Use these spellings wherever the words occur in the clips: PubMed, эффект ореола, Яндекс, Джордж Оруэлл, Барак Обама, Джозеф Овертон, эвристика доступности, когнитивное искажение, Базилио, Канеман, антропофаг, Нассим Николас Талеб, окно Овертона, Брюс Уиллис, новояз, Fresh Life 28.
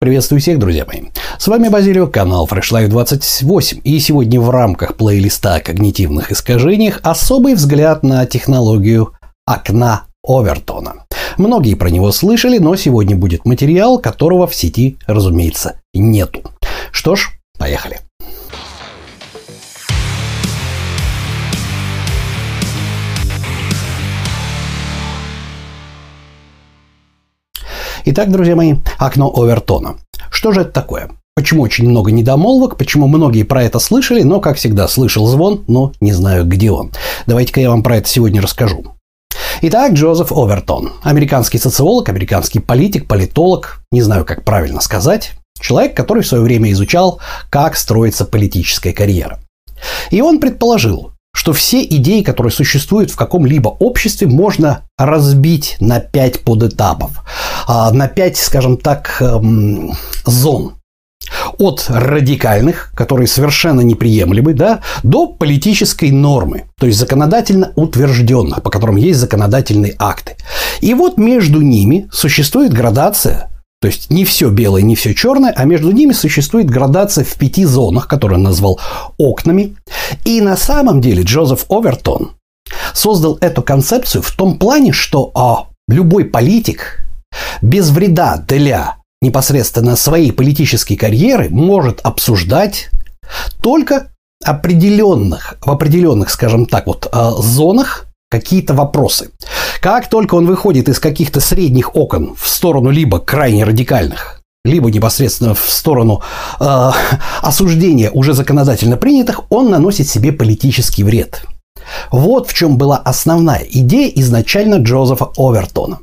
Приветствую всех, друзья мои. С вами Базилио, канал Fresh Life 28. И сегодня в рамках плейлиста о когнитивных искажениях особый взгляд на технологию окна Овертона. Многие про него слышали, но сегодня будет материал, которого в сети, разумеется, нету. Что ж, поехали. Итак, друзья мои, окно Овертона. Что же это такое? Почему очень много недомолвок? Почему многие про это слышали, но, как всегда, слышал звон, но не знаю, где он? Давайте-ка я вам про это сегодня расскажу. Итак, Джозеф Овертон. Американский социолог, американский политик, политолог, не знаю, как правильно сказать. Человек, который в свое время изучал, как строится политическая карьера. И он предположил, что все идеи, которые существуют в каком-либо обществе, можно разбить на 5 подэтапов, на 5, скажем так, зон. От радикальных, которые совершенно неприемлемы, да, до политической нормы, то есть законодательно утвержденных, по которым есть законодательные акты. И вот между ними существует градация. То есть не все белое, не все черное, а между ними существует градация в 5 зонах, которую он назвал окнами. И на самом деле Джозеф Овертон создал эту концепцию в том плане, что любой политик без вреда для непосредственно своей политической карьеры может обсуждать только в определенных, скажем так, вот, зонах какие-то вопросы. Как только он выходит из каких-то средних окон в сторону либо крайне радикальных, либо непосредственно в сторону осуждения уже законодательно принятых, он наносит себе политический вред. Вот в чем была основная идея изначально Джозефа Овертона.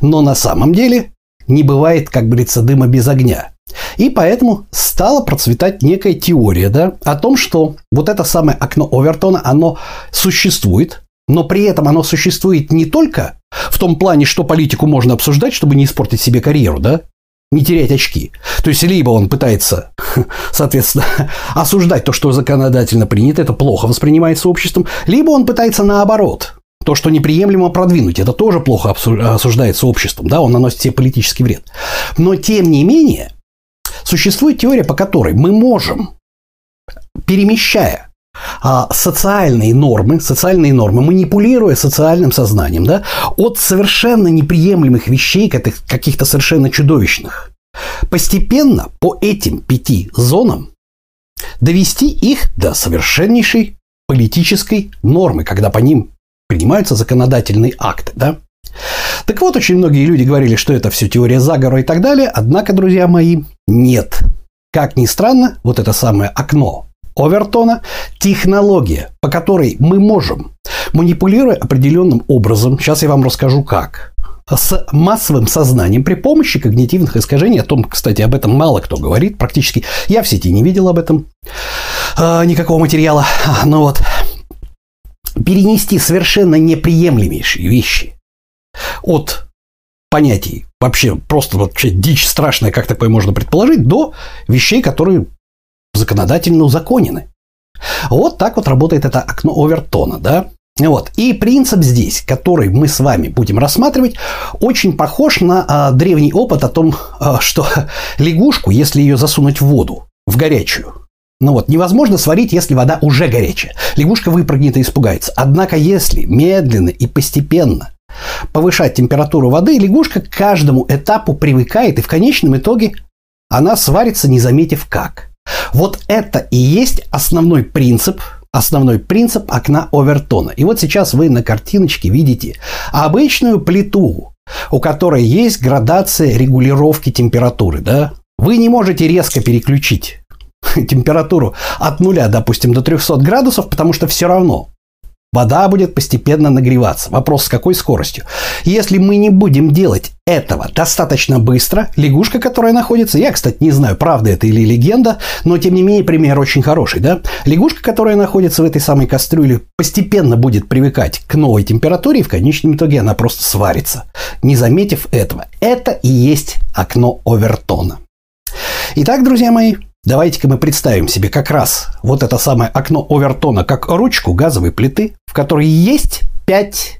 Но на самом деле не бывает, как говорится, дыма без огня. И поэтому стала процветать некая теория, да, о том, что вот это самое окно Овертона, оно существует. Но при этом оно существует не только в том плане, что политику можно обсуждать, чтобы не испортить себе карьеру, да? Не терять очки. То есть, либо он пытается, соответственно, осуждать то, что законодательно принято, это плохо воспринимается обществом, либо он пытается наоборот. То, что неприемлемо, продвинуть, это тоже плохо осуждается обществом, да? Он наносит себе политический вред. Но, тем не менее, существует теория, по которой мы можем, перемещая социальные нормы, манипулируя социальным сознанием, да, от совершенно неприемлемых вещей, каких-то совершенно чудовищных, постепенно по этим 5 зонам довести их до совершеннейшей политической нормы, когда по ним принимаются законодательные акты, да. Так вот, очень многие люди говорили, что это все теория заговора и так далее, однако, друзья мои, нет. Как ни странно, вот это самое окно Овертона – технология, по которой мы можем, манипулируя определенным образом, сейчас я вам расскажу как, с массовым сознанием при помощи когнитивных искажений, о том, кстати, об этом мало кто говорит практически, я в сети не видел об этом никакого материала, но вот перенести совершенно неприемлемейшие вещи от понятий, вообще дичь страшная, как такое можно предположить, до вещей, которые законодательно узаконены. Вот так вот работает это окно Овертона, да? Вот. И принцип здесь, который мы с вами будем рассматривать, очень похож на древний опыт о том, что лягушку, если ее засунуть в воду, в горячую, ну вот, невозможно сварить, если вода уже горячая. Лягушка выпрыгнет и испугается. Однако, если медленно и постепенно повышать температуру воды, лягушка к каждому этапу привыкает, и в конечном итоге она сварится, не заметив как. Вот это и есть основной принцип окна Овертона. И вот сейчас вы на картиночке видите обычную плиту, у которой есть градация регулировки температуры. Да? Вы не можете резко переключить температуру от 0, допустим, до 300 градусов, потому что все равно вода будет постепенно нагреваться. Вопрос, с какой скоростью. Если мы не будем делать этого достаточно быстро, лягушка, которая находится, я, кстати, не знаю, правда это или легенда, но, тем не менее, пример очень хороший, да? Лягушка, которая находится в этой самой кастрюле, постепенно будет привыкать к новой температуре, и в конечном итоге она просто сварится, не заметив этого. Это и есть окно Овертона. Итак, друзья мои, давайте-ка мы представим себе как раз вот это самое окно Овертона как ручку газовой плиты, в которой есть 5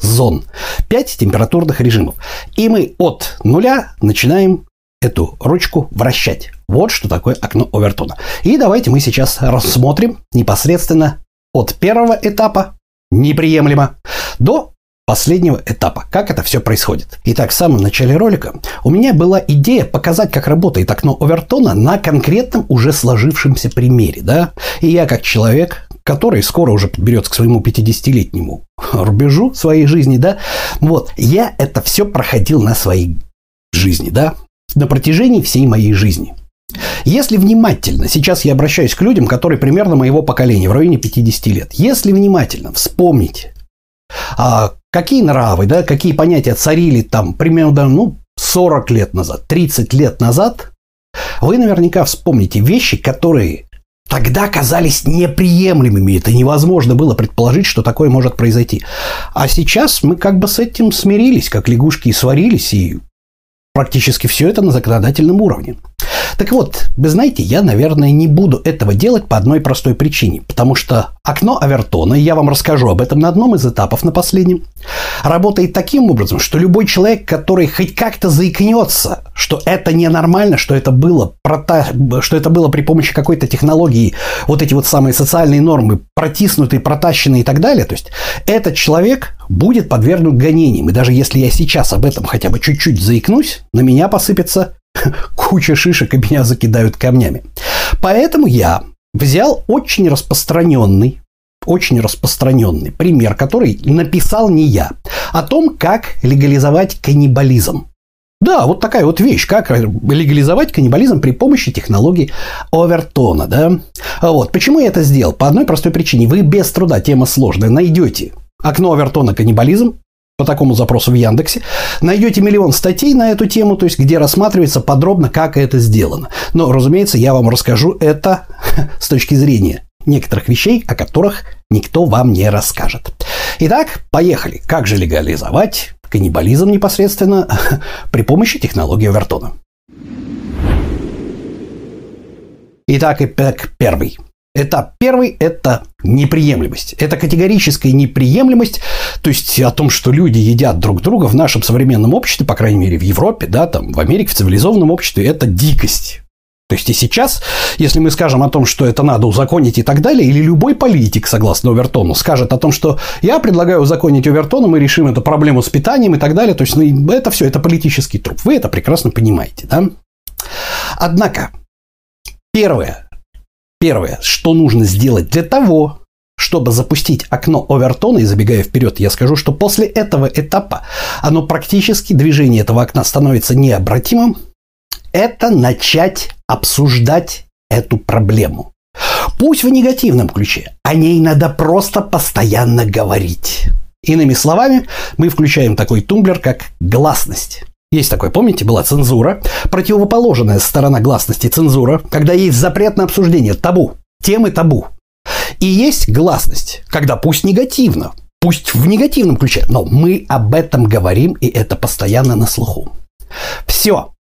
зон, 5 температурных режимов. И мы от 0 начинаем эту ручку вращать. Вот что такое окно Овертона. И давайте мы сейчас рассмотрим непосредственно от первого этапа неприемлемо до последнего этапа, как это все происходит. Итак, в самом начале ролика у меня была идея показать, как работает окно Овертона на конкретном уже сложившемся примере, да? И я как человек, который скоро уже подберется к своему 50-летнему рубежу своей жизни, да? Вот, я это все проходил на своей жизни, да? На протяжении всей моей жизни. Если внимательно, сейчас я обращаюсь к людям, которые примерно моего поколения, в районе 50 лет, если внимательно вспомнить, какие нравы, да, какие понятия царили там примерно 40 лет назад, 30 лет назад, вы наверняка вспомните вещи, которые тогда казались неприемлемыми. Это невозможно было предположить, что такое может произойти. А сейчас мы как бы с этим смирились, как лягушки и сварились, и практически все это на законодательном уровне. Так вот, вы знаете, я, наверное, не буду этого делать по одной простой причине. Потому что окно Овертона, я вам расскажу об этом на одном из этапов, на последнем, работает таким образом, что любой человек, который хоть как-то заикнется, что это ненормально, что это было при помощи какой-то технологии, вот эти вот самые социальные нормы, протиснутые, протащенные и так далее, то есть этот человек будет подвергнут гонениям. И даже если я сейчас об этом хотя бы чуть-чуть заикнусь, на меня посыпется куча шишек, и меня закидают камнями. Поэтому я взял очень распространенный пример, который написал не я, о том, как легализовать каннибализм. Да, вот такая вот вещь, как легализовать каннибализм при помощи технологии Овертона. Да? Вот. Почему я это сделал? По одной простой причине. Вы без труда, тема сложная, найдете окно Овертона каннибализм, по такому запросу в Яндексе, найдете миллион статей на эту тему, то есть где рассматривается подробно, как это сделано. Но, разумеется, я вам расскажу это с точки зрения некоторых вещей, о которых никто вам не расскажет. Итак, поехали. Как же легализовать каннибализм непосредственно при помощи технологии Овертона? Итак, этап первый. Этап первый – это неприемлемость. Это категорическая неприемлемость, то есть о том, что люди едят друг друга в нашем современном обществе, по крайней мере, в Европе, да, там, в Америке, в цивилизованном обществе – это дикость. То есть и сейчас, если мы скажем о том, что это надо узаконить и так далее, или любой политик, согласно Овертону, скажет о том, что я предлагаю узаконить Овертона, мы решим эту проблему с питанием и так далее, то есть это все, это политический труп. Вы это прекрасно понимаете, да? Однако, Первое, что нужно сделать для того, чтобы запустить окно Овертона, и забегая вперед, я скажу, что после этого этапа оно практически, движение этого окна становится необратимым, это начать обсуждать эту проблему. Пусть в негативном ключе, о ней надо просто постоянно говорить. Иными словами, мы включаем такой тумблер, как гласность. Есть такое, помните, была цензура, противоположная сторона гласности цензура, когда есть запрет на обсуждение, табу, темы табу. И есть гласность, когда пусть негативно, пусть в негативном ключе, но мы об этом говорим, и это постоянно на слуху. Все.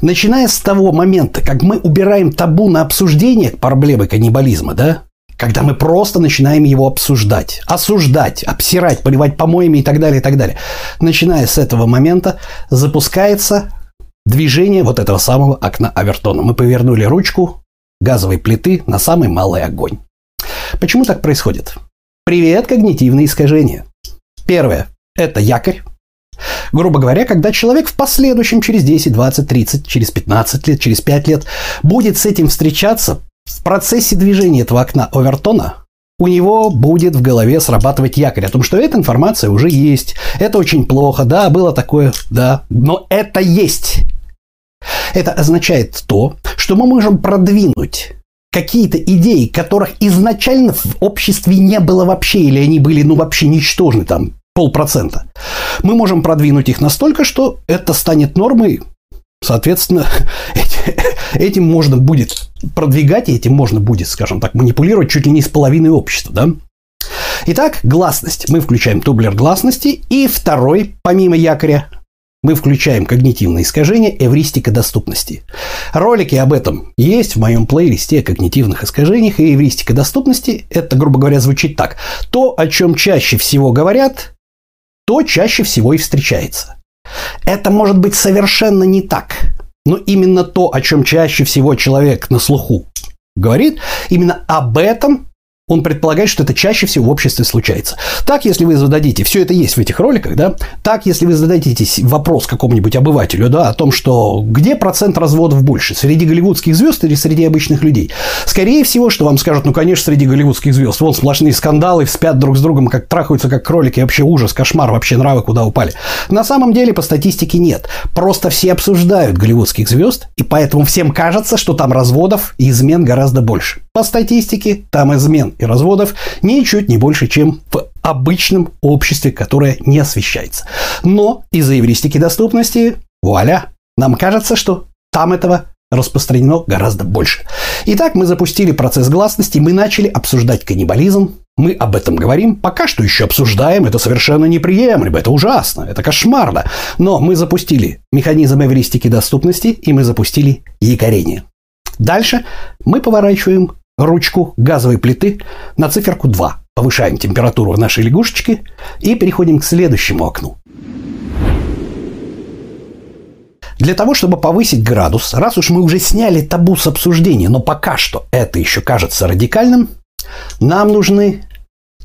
Начиная с того момента, как мы убираем табу на обсуждение проблемы каннибализма, да, когда мы просто начинаем его обсуждать, осуждать, обсирать, поливать помоями и так далее, и так далее. Начиная с этого момента запускается движение вот этого самого окна Овертона. Мы повернули ручку газовой плиты на самый малый огонь. Почему так происходит? Привет, когнитивные искажения. Первое – это якорь. Грубо говоря, когда человек в последующем через 10, 20, 30, через 15 лет, через 5 лет будет с этим встречаться, в процессе движения этого окна Овертона у него будет в голове срабатывать якорь о том, что эта информация уже есть, это очень плохо, да, было такое, да, но это есть. Это означает то, что мы можем продвинуть какие-то идеи, которых изначально в обществе не было вообще, или они были, вообще ничтожны, там, 0,5%. Мы можем продвинуть их настолько, что это станет нормой, соответственно, этим можно будет продвигать, и этим можно будет, скажем так, манипулировать чуть ли не с половиной общества, да? Итак, гласность. Мы включаем тумблер гласности. И второй, помимо якоря, мы включаем когнитивное искажение, эвристика доступности. Ролики об этом есть в моем плейлисте о когнитивных искажениях, и эвристика доступности, это, грубо говоря, звучит так. То, о чем чаще всего говорят, то чаще всего и встречается. Это может быть совершенно не так. но именно то, о чем чаще всего человек на слуху говорит, именно об этом он предполагает, что это чаще всего в обществе случается. Так, если вы зададите, все это есть в этих роликах, да, так, если вы зададите вопрос какому-нибудь обывателю, да, о том, что где процент разводов больше, среди голливудских звезд или среди обычных людей, скорее всего, что вам скажут, ну, конечно, среди голливудских звезд, вон сплошные скандалы, вспят друг с другом, как трахаются, как кролики, вообще ужас, кошмар, вообще нравы куда упали. На самом деле, по статистике нет, просто все обсуждают голливудских звезд, и поэтому всем кажется, что там разводов и измен гораздо больше. По статистике, там измен и разводов ничуть не больше, чем в обычном обществе, которое не освещается. Но из-за эвристики доступности, вуаля, нам кажется, что там этого распространено гораздо больше. Итак, мы запустили процесс гласности, мы начали обсуждать каннибализм, мы об этом говорим, пока что еще обсуждаем, это совершенно неприемлемо, это ужасно, это кошмарно. Но мы запустили механизм эвристики доступности и мы запустили якорение. Дальше мы поворачиваем ручку газовой плиты на циферку 2. Повышаем температуру нашей лягушечки и переходим к следующему окну. Для того, чтобы повысить градус, раз уж мы уже сняли табу с обсуждения, но пока что это еще кажется радикальным, нам нужны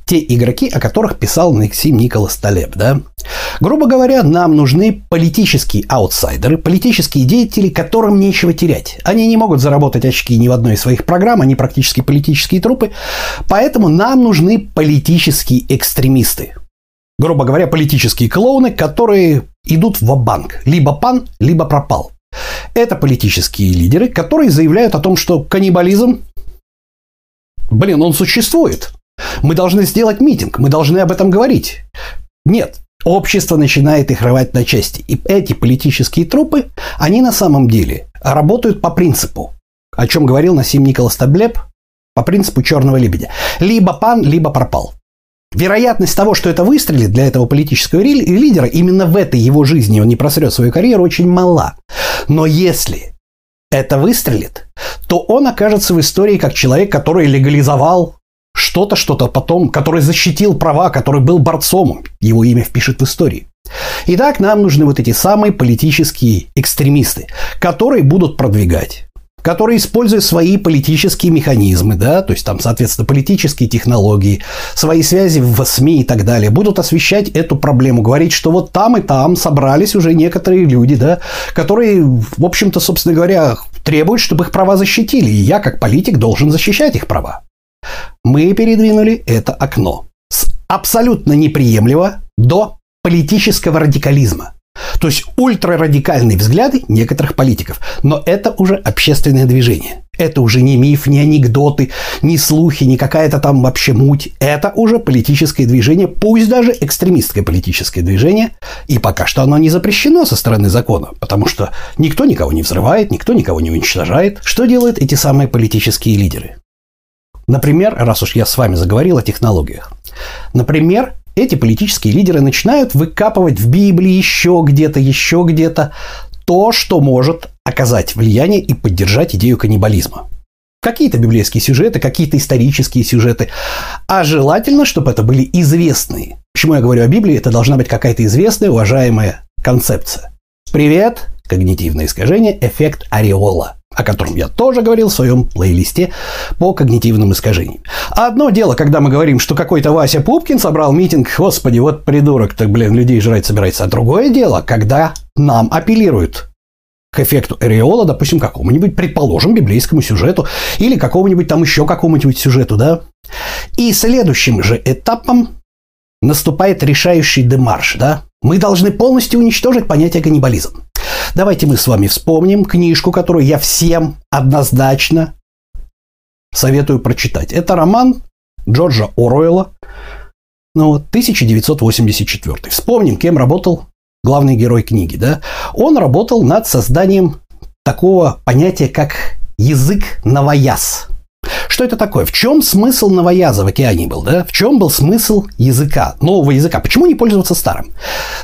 те игроки, о которых писал Нассим Николас Талеб. Да? Грубо говоря, нам нужны политические аутсайдеры, политические деятели, которым нечего терять. Они не могут заработать очки ни в одной из своих программ, они практически политические трупы, поэтому нам нужны политические экстремисты. Грубо говоря, политические клоуны, которые идут ва-банк. Либо пан, либо пропал. Это политические лидеры, которые заявляют о том, что каннибализм, блин, он существует. Мы должны сделать митинг, мы должны об этом говорить. Нет, общество начинает их рвать на части. И эти политические трупы, они на самом деле работают по принципу, о чем говорил Нассим Николас Талеб, по принципу черного лебедя. Либо пан, либо пропал. Вероятность того, что это выстрелит для этого политического лидера, именно в этой его жизни он не просрет свою карьеру, очень мала. Но если это выстрелит, то он окажется в истории как человек, который легализовал что-то потом, который защитил права, который был борцом, его имя впишет в истории. Итак, нам нужны вот эти самые политические экстремисты, которые будут продвигать, которые используют свои политические механизмы, да, то есть там, соответственно, политические технологии, свои связи в СМИ и так далее, будут освещать эту проблему, говорить, что вот там и там собрались уже некоторые люди, да, которые, в общем-то, собственно говоря, требуют, чтобы их права защитили, и я, как политик, должен защищать их права. Мы передвинули это окно с абсолютно неприемлемого до политического радикализма. То есть ультрарадикальные взгляды некоторых политиков. Но это уже общественное движение. Это уже не миф, не анекдоты, не слухи, не какая-то там вообще муть. Это уже политическое движение, пусть даже экстремистское политическое движение. И пока что оно не запрещено со стороны закона, потому что никто никого не взрывает, никто никого не уничтожает. Что делают эти самые политические лидеры? Например, раз уж я с вами заговорил о технологиях. Например, эти политические лидеры начинают выкапывать в Библии еще где-то то, что может оказать влияние и поддержать идею каннибализма. Какие-то библейские сюжеты, какие-то исторические сюжеты. А желательно, чтобы это были известные. Почему я говорю о Библии? Это должна быть какая-то известная, уважаемая концепция. Привет, когнитивное искажение, эффект ореола, о котором я тоже говорил в своем плейлисте по когнитивным искажениям. Одно дело, когда мы говорим, что какой-то Вася Пупкин собрал митинг, господи, вот придурок, так, блин, людей жрать собирается. А другое дело, когда нам апеллируют к эффекту ореола, допустим, какому-нибудь, предположим, библейскому сюжету или какому-нибудь там еще какому-нибудь сюжету, да. И следующим же этапом наступает решающий демарш, да. Мы должны полностью уничтожить понятие каннибализм. Давайте мы с вами вспомним книжку, которую я всем однозначно советую прочитать. Это роман Джорджа Оруэлла, 1984. Вспомним, кем работал главный герой книги. Да? Он работал над созданием такого понятия, как язык новояз. Что это такое? В чем смысл новояза в океане был? Да? В чем был смысл языка, нового языка? Почему не пользоваться старым?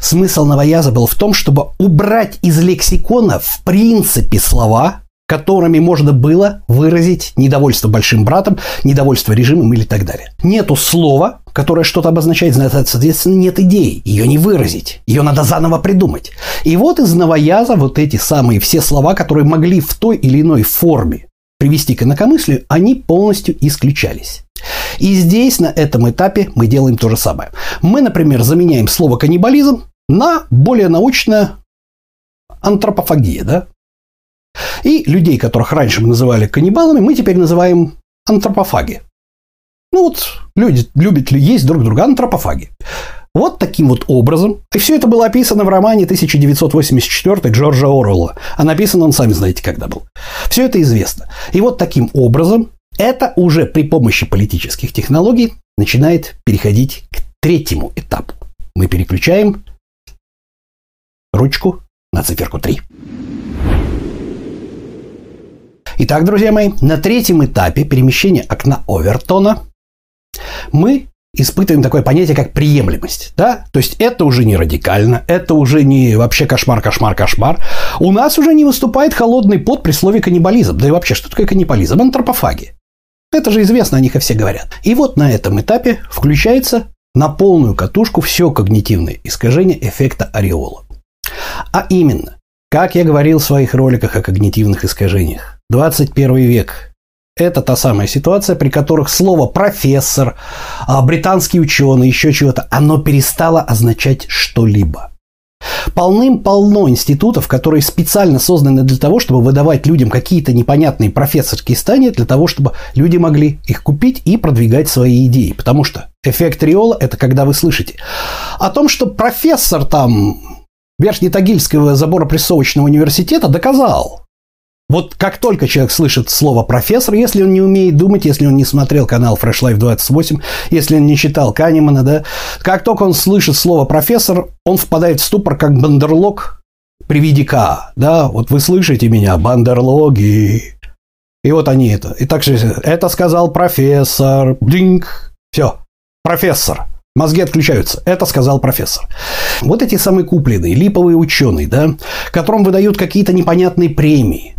Смысл новояза был в том, чтобы убрать из лексикона в принципе слова, которыми можно было выразить недовольство большим братом, недовольство режимом или так далее. Нету слова, которое что-то обозначает, соответственно, нет идеи. Ее не выразить. Ее надо заново придумать. И вот из новояза вот эти самые все слова, которые могли в той или иной форме привести к инакомыслию, они полностью исключались. И здесь, на этом этапе, мы делаем то же самое. Мы, например, заменяем слово «каннибализм» на более научное «антропофагия». Да? И людей, которых раньше мы называли каннибалами, мы теперь называем антропофаги. Ну вот, люди любят есть друг друга, антропофаги. Вот таким вот образом. И все это было описано в романе 1984 Джорджа Оруэлла. А написан он, сами знаете, когда был. Все это известно. И вот таким образом это уже при помощи политических технологий начинает переходить к третьему этапу. Мы переключаем ручку на циферку 3. Итак, друзья мои, на третьем этапе перемещения окна Овертона мы испытываем такое понятие, как приемлемость. Да? То есть это уже не радикально, это уже не вообще кошмар. У нас уже не выступает холодный пот при слове каннибализм. Да и вообще, что такое каннибализм? Антропофаги. Это же известно, о них и все говорят. И вот на этом этапе включается на полную катушку все когнитивное искажение эффекта ореола. А именно, как я говорил в своих роликах о когнитивных искажениях, 21 век. Это та самая ситуация, при которых слово «профессор», «британский ученый», еще чего-то, оно перестало означать что-либо. Полным-полно институтов, которые специально созданы для того, чтобы выдавать людям какие-то непонятные профессорские стания, для того, чтобы люди могли их купить и продвигать свои идеи. Потому что эффект ореола – это когда вы слышите о том, что профессор там Верхнетагильского заборопрессовочного университета доказал. Вот как только человек слышит слово «профессор», если он не умеет думать, если он не смотрел канал Fresh Life 28, если он не читал Канемана, да, как только он слышит слово «профессор», он впадает в ступор, как бандерлог при виде К. Да? Вот вы слышите меня, бандерлоги. И вот они это. И так же это сказал профессор. Динг. Все. Профессор. Мозги отключаются. Это сказал профессор. Вот эти самые купленные, липовые ученые, да, которым выдают какие-то непонятные премии.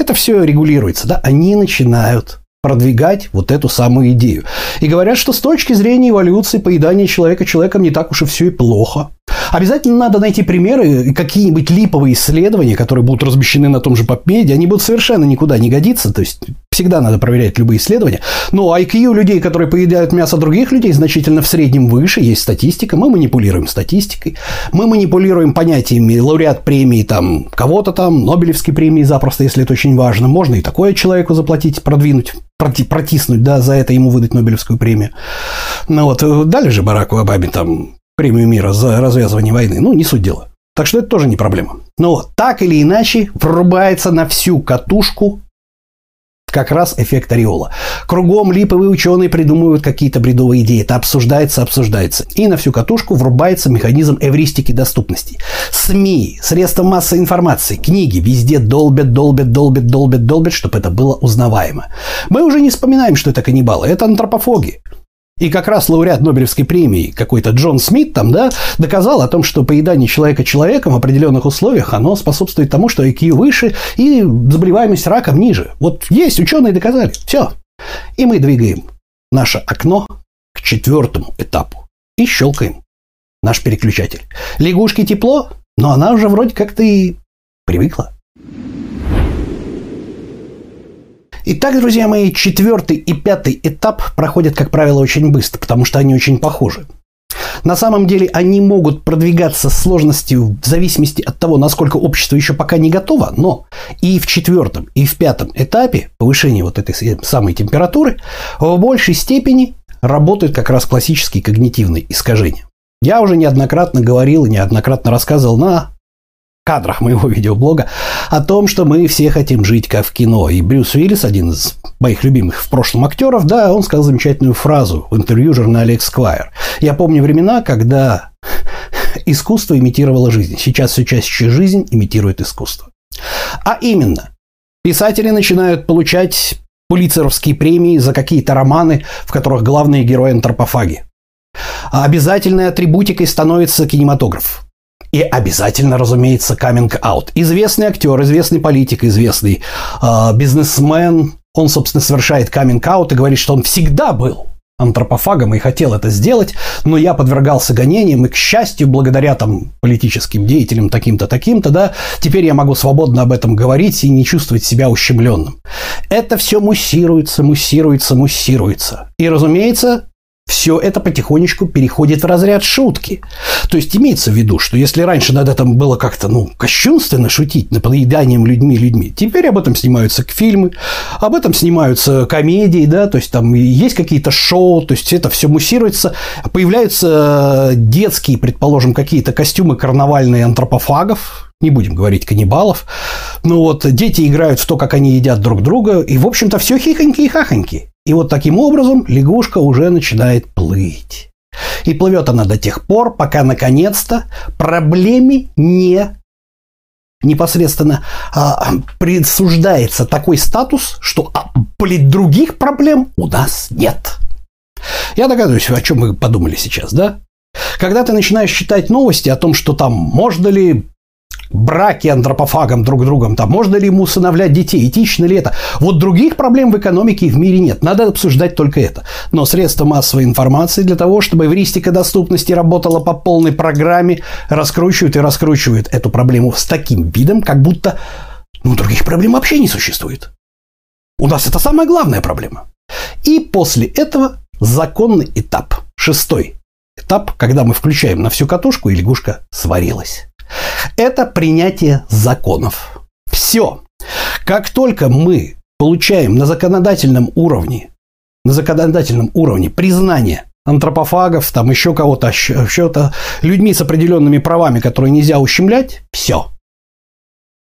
Это все регулируется, да? Они начинают продвигать вот эту самую идею. И говорят, что с точки зрения эволюции поедание человека человеком не так уж и все и плохо. Обязательно надо найти примеры, какие-нибудь липовые исследования, которые будут размещены на том же PubMed, они будут совершенно никуда не годиться, то есть всегда надо проверять любые исследования. Но IQ людей, которые поедают мясо других людей, значительно в среднем выше, есть статистика, мы манипулируем статистикой, мы манипулируем понятиями лауреат премии там кого-то там, Нобелевской премии запросто, если это очень важно, можно и такое человеку заплатить, продвинуть, протиснуть, да, за это ему выдать Нобелевскую премию. Ну вот, дали же Бараку Обаме там премию мира за развязывание войны. Ну, не суть дела. Так что это тоже не проблема. Но так или иначе врубается на всю катушку как раз эффект ореола. Кругом липовые ученые придумывают какие-то бредовые идеи. Это обсуждается. И на всю катушку врубается механизм эвристики доступности. СМИ, средства массовой информации, книги везде долбят, чтобы это было узнаваемо. Мы уже не вспоминаем, что это каннибалы. Это антропофаги. И как раз лауреат Нобелевской премии, какой-то Джон Смит там, да, доказал о том, что поедание человека человеком в определенных условиях, оно способствует тому, что IQ выше и заболеваемость раком ниже. Вот есть, ученые доказали. Все. И мы двигаем наше окно к четвертому этапу. И щелкаем наш переключатель. Лягушке тепло, но она уже вроде как-то и привыкла. Итак, друзья мои, четвертый и пятый этап проходят, как правило, очень быстро, потому что они очень похожи. На самом деле они могут продвигаться с сложностью в зависимости от того, насколько общество еще пока не готово, но и в четвертом, и в пятом этапе повышения вот этой самой температуры в большей степени работают как раз классические когнитивные искажения. Я уже неоднократно говорил и неоднократно рассказывал на кадрах моего видеоблога о том, что мы все хотим жить как в кино. И Брюс Уиллис, один из моих любимых в прошлом актеров, да, он сказал замечательную фразу в интервью журнале Esquire. Я помню времена, когда искусство имитировало жизнь. Сейчас все чаще жизнь имитирует искусство. А именно, писатели начинают получать пулитцеровские премии за какие-то романы, в которых главные герои антропофаги. А обязательной атрибутикой становится кинематограф. И обязательно, разумеется, каминг-аут. Известный актер, известный политик, известный бизнесмен, он, собственно, совершает каминг-аут и говорит, что он всегда был антропофагом и хотел это сделать, но я подвергался гонениям, и, к счастью, благодаря там политическим деятелям таким-то, таким-то, да, теперь я могу свободно об этом говорить и не чувствовать себя ущемленным. Это все муссируется. И, разумеется, все это потихонечку переходит в разряд шутки. То есть имеется в виду, что если раньше над этим было как-то, кощунственно шутить над поеданием людьми, теперь об этом снимаются фильмы, об этом снимаются комедии, да, то есть там есть какие-то шоу, то есть это все муссируется, появляются детские, предположим, какие-то костюмы карнавальные антропофагов. Не будем говорить каннибалов. Но вот дети играют в то, как они едят друг друга. И, в общем-то, все хихоньки и хахоньки. И вот таким образом лягушка уже начинает плыть. И плывет она до тех пор, пока, наконец-то, проблеме не непосредственно присуждается такой статус, что других проблем у нас нет. Я догадываюсь, о чем вы подумали сейчас, да? Когда ты начинаешь читать новости о том, что там можно ли браки антропофагом друг другом, там, можно ли ему усыновлять детей, этично ли это. Вот других проблем в экономике и в мире нет, надо обсуждать только это. Но средства массовой информации для того, чтобы эвристика доступности работала по полной программе, раскручивают и раскручивают эту проблему с таким видом, как будто других проблем вообще не существует. У нас это самая главная проблема. И после этого законный этап, шестой этап, когда мы включаем на всю катушку, и лягушка сварилась. Это принятие законов. Все. Как только мы получаем на законодательном уровне признание антропофагов, там еще кого-то, людьми с определенными правами, которые нельзя ущемлять, все.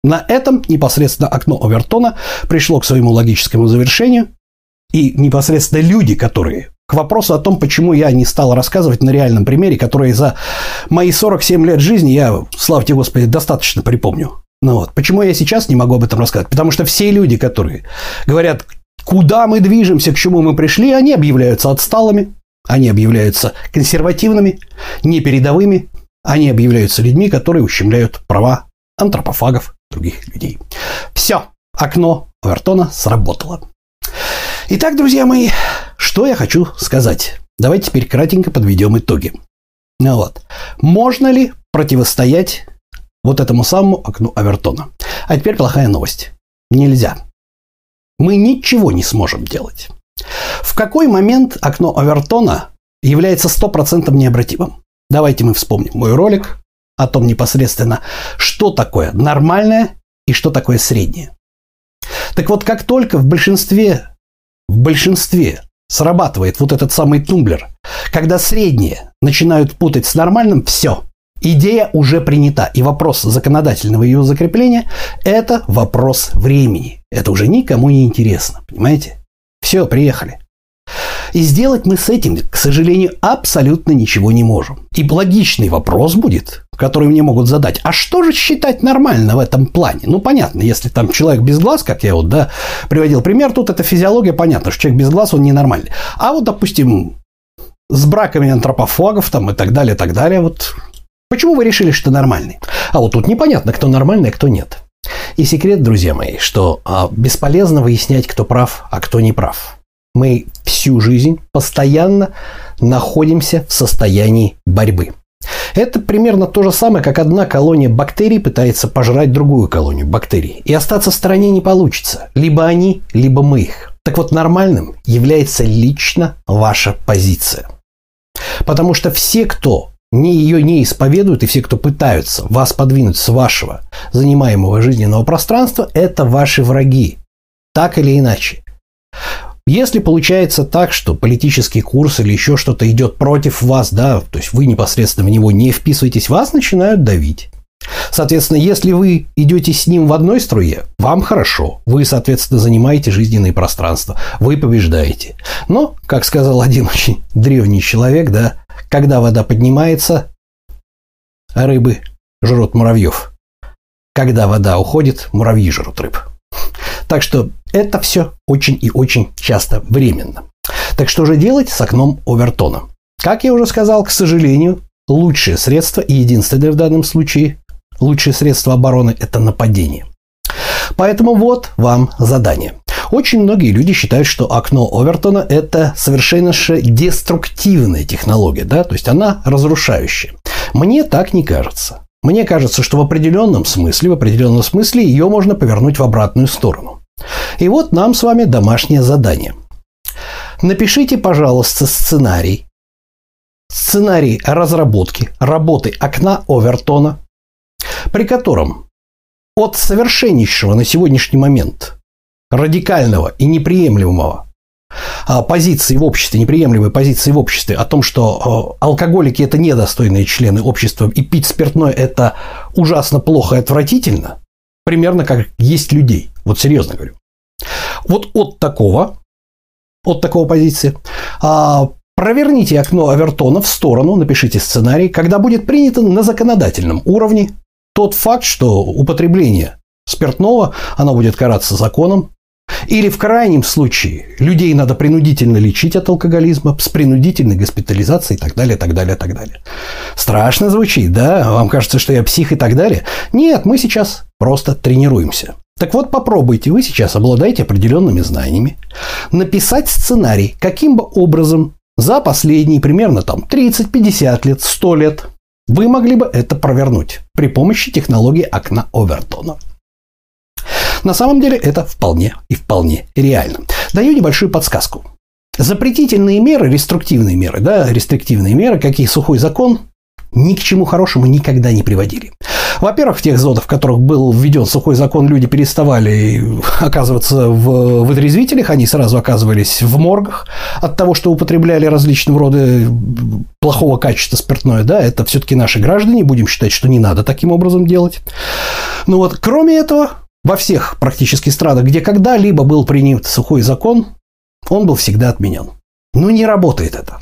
На этом непосредственно окно Овертона пришло к своему логическому завершению. И непосредственно люди, которые... К вопросу о том, почему я не стал рассказывать на реальном примере, который за мои 47 лет жизни я, слава тебе Господи, достаточно припомню. Почему я сейчас не могу об этом рассказать? Потому что все люди, которые говорят, куда мы движемся, к чему мы пришли, они объявляются отсталыми, они объявляются консервативными, непередовыми, они объявляются людьми, которые ущемляют права антропофагов других людей. Все, окно Овертона сработало. Итак, друзья мои, что я хочу сказать? Давайте теперь кратенько подведем итоги. Можно ли противостоять вот этому самому окну Овертона? А теперь плохая новость. Нельзя. Мы ничего не сможем делать. В какой момент окно Овертона является 100% необратимым? Давайте мы вспомним мой ролик о том непосредственно, что такое нормальное и что такое среднее. Так вот, как только в большинстве срабатывает вот этот самый тумблер, когда средние начинают путать с нормальным, все, идея уже принята. И вопрос законодательного ее закрепления – это вопрос времени. Это уже никому не интересно, понимаете? Все, приехали. И сделать мы с этим, к сожалению, абсолютно ничего не можем. И логичный вопрос будет, который мне могут задать. А что же считать нормально в этом плане? Понятно, если там человек без глаз, как я приводил пример, тут это физиология, понятно, что человек без глаз, он ненормальный. А допустим, с браками антропофагов там, и так далее, почему вы решили, что нормальный? А тут непонятно, кто нормальный, а кто нет. И секрет, друзья мои, что бесполезно выяснять, кто прав, а кто не прав. Мы всю жизнь постоянно находимся в состоянии борьбы. Это примерно то же самое, как одна колония бактерий пытается пожрать другую колонию бактерий. И остаться в стороне не получится. Либо они, либо мы их. Так вот, нормальным является лично ваша позиция. Потому что все, кто ее не исповедуют, и все, кто пытаются вас подвинуть с вашего занимаемого жизненного пространства, это ваши враги. Так или иначе. Если получается так, что политический курс или еще что-то идет против вас, да, то есть вы непосредственно в него не вписываетесь, вас начинают давить. Соответственно, если вы идете с ним в одной струе, вам хорошо. Вы, соответственно, занимаете жизненные пространства, вы побеждаете. Но, как сказал один очень древний человек, да, когда вода поднимается, рыбы жрут муравьев. Когда вода уходит, муравьи жрут рыб. Так что это все очень и очень часто временно. Так что же делать с окном Овертона? Как я уже сказал, к сожалению, лучшее средство, и единственное в данном случае, лучшее средство обороны – это нападение. Поэтому вот вам задание. Очень многие люди считают, что окно Овертона – это совершеннейшая деструктивная технология, да? То есть она разрушающая. Мне так не кажется. Мне кажется, что в определенном смысле ее можно повернуть в обратную сторону. И вот нам с вами домашнее задание. Напишите, пожалуйста, сценарий разработки работы окна Овертона, при котором от совершеннейшего на сегодняшний момент радикального и неприемлемого позиции в обществе, неприемлемой позиции в обществе о том, что алкоголики – это недостойные члены общества и пить спиртное – это ужасно плохо и отвратительно, примерно как есть людей. Вот серьезно говорю. Вот от такой позиции проверните окно Овертона в сторону, напишите сценарий, когда будет принято на законодательном уровне тот факт, что употребление спиртного, оно будет караться законом, или в крайнем случае людей надо принудительно лечить от алкоголизма с принудительной госпитализацией и так далее, так далее, так далее. Страшно звучит, да? Вам кажется, что я псих и так далее? Нет, мы сейчас просто тренируемся. Так вот, попробуйте, вы сейчас обладаете определенными знаниями, написать сценарий, каким бы образом за последние примерно там 30, 50 лет, 100 лет вы могли бы это провернуть при помощи технологии окна Овертона. На самом деле это вполне и вполне реально. Даю небольшую подсказку. Запретительные меры, рестриктивные меры, какие сухой закон, ни к чему хорошему никогда не приводили. Во-первых, в тех зонах, в которых был введен сухой закон, люди переставали оказываться в вытрезвителях, они сразу оказывались в моргах от того, что употребляли различного рода плохого качества спиртное. Да, это все-таки наши граждане, будем считать, что не надо таким образом делать. Но вот кроме этого, во всех практически странах, где когда-либо был принят сухой закон, он был всегда отменен. Но не работает это.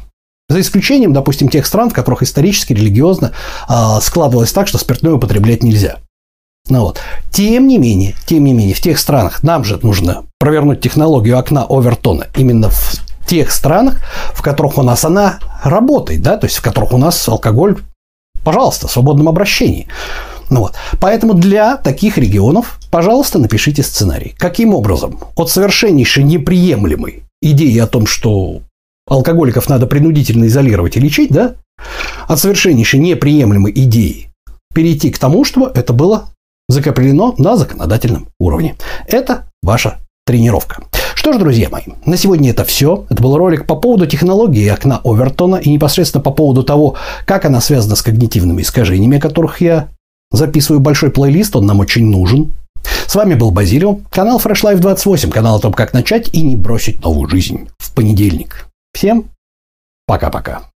За исключением, допустим, тех стран, в которых исторически, религиозно складывалось так, что спиртное употреблять нельзя. Ну вот. Тем не менее, в тех странах нам же нужно провернуть технологию окна Овертона именно в тех странах, в которых у нас она работает, да, то есть в которых у нас алкоголь, пожалуйста, в свободном обращении. Ну вот. Поэтому для таких регионов, пожалуйста, напишите сценарий. Каким образом от совершеннейшей неприемлемой идеи о том, что алкоголиков надо принудительно изолировать и лечить, да? От совершеннейшей неприемлемой идеи перейти к тому, чтобы это было закреплено на законодательном уровне. Это ваша тренировка. Что ж, друзья мои, на сегодня это все. Это был ролик по поводу технологии окна Овертона и непосредственно по поводу того, как она связана с когнитивными искажениями, о которых я записываю большой плейлист, он нам очень нужен. С вами был Базилио, канал Fresh Life 28, канал о том, как начать и не бросить новую жизнь в понедельник. Всем пока-пока.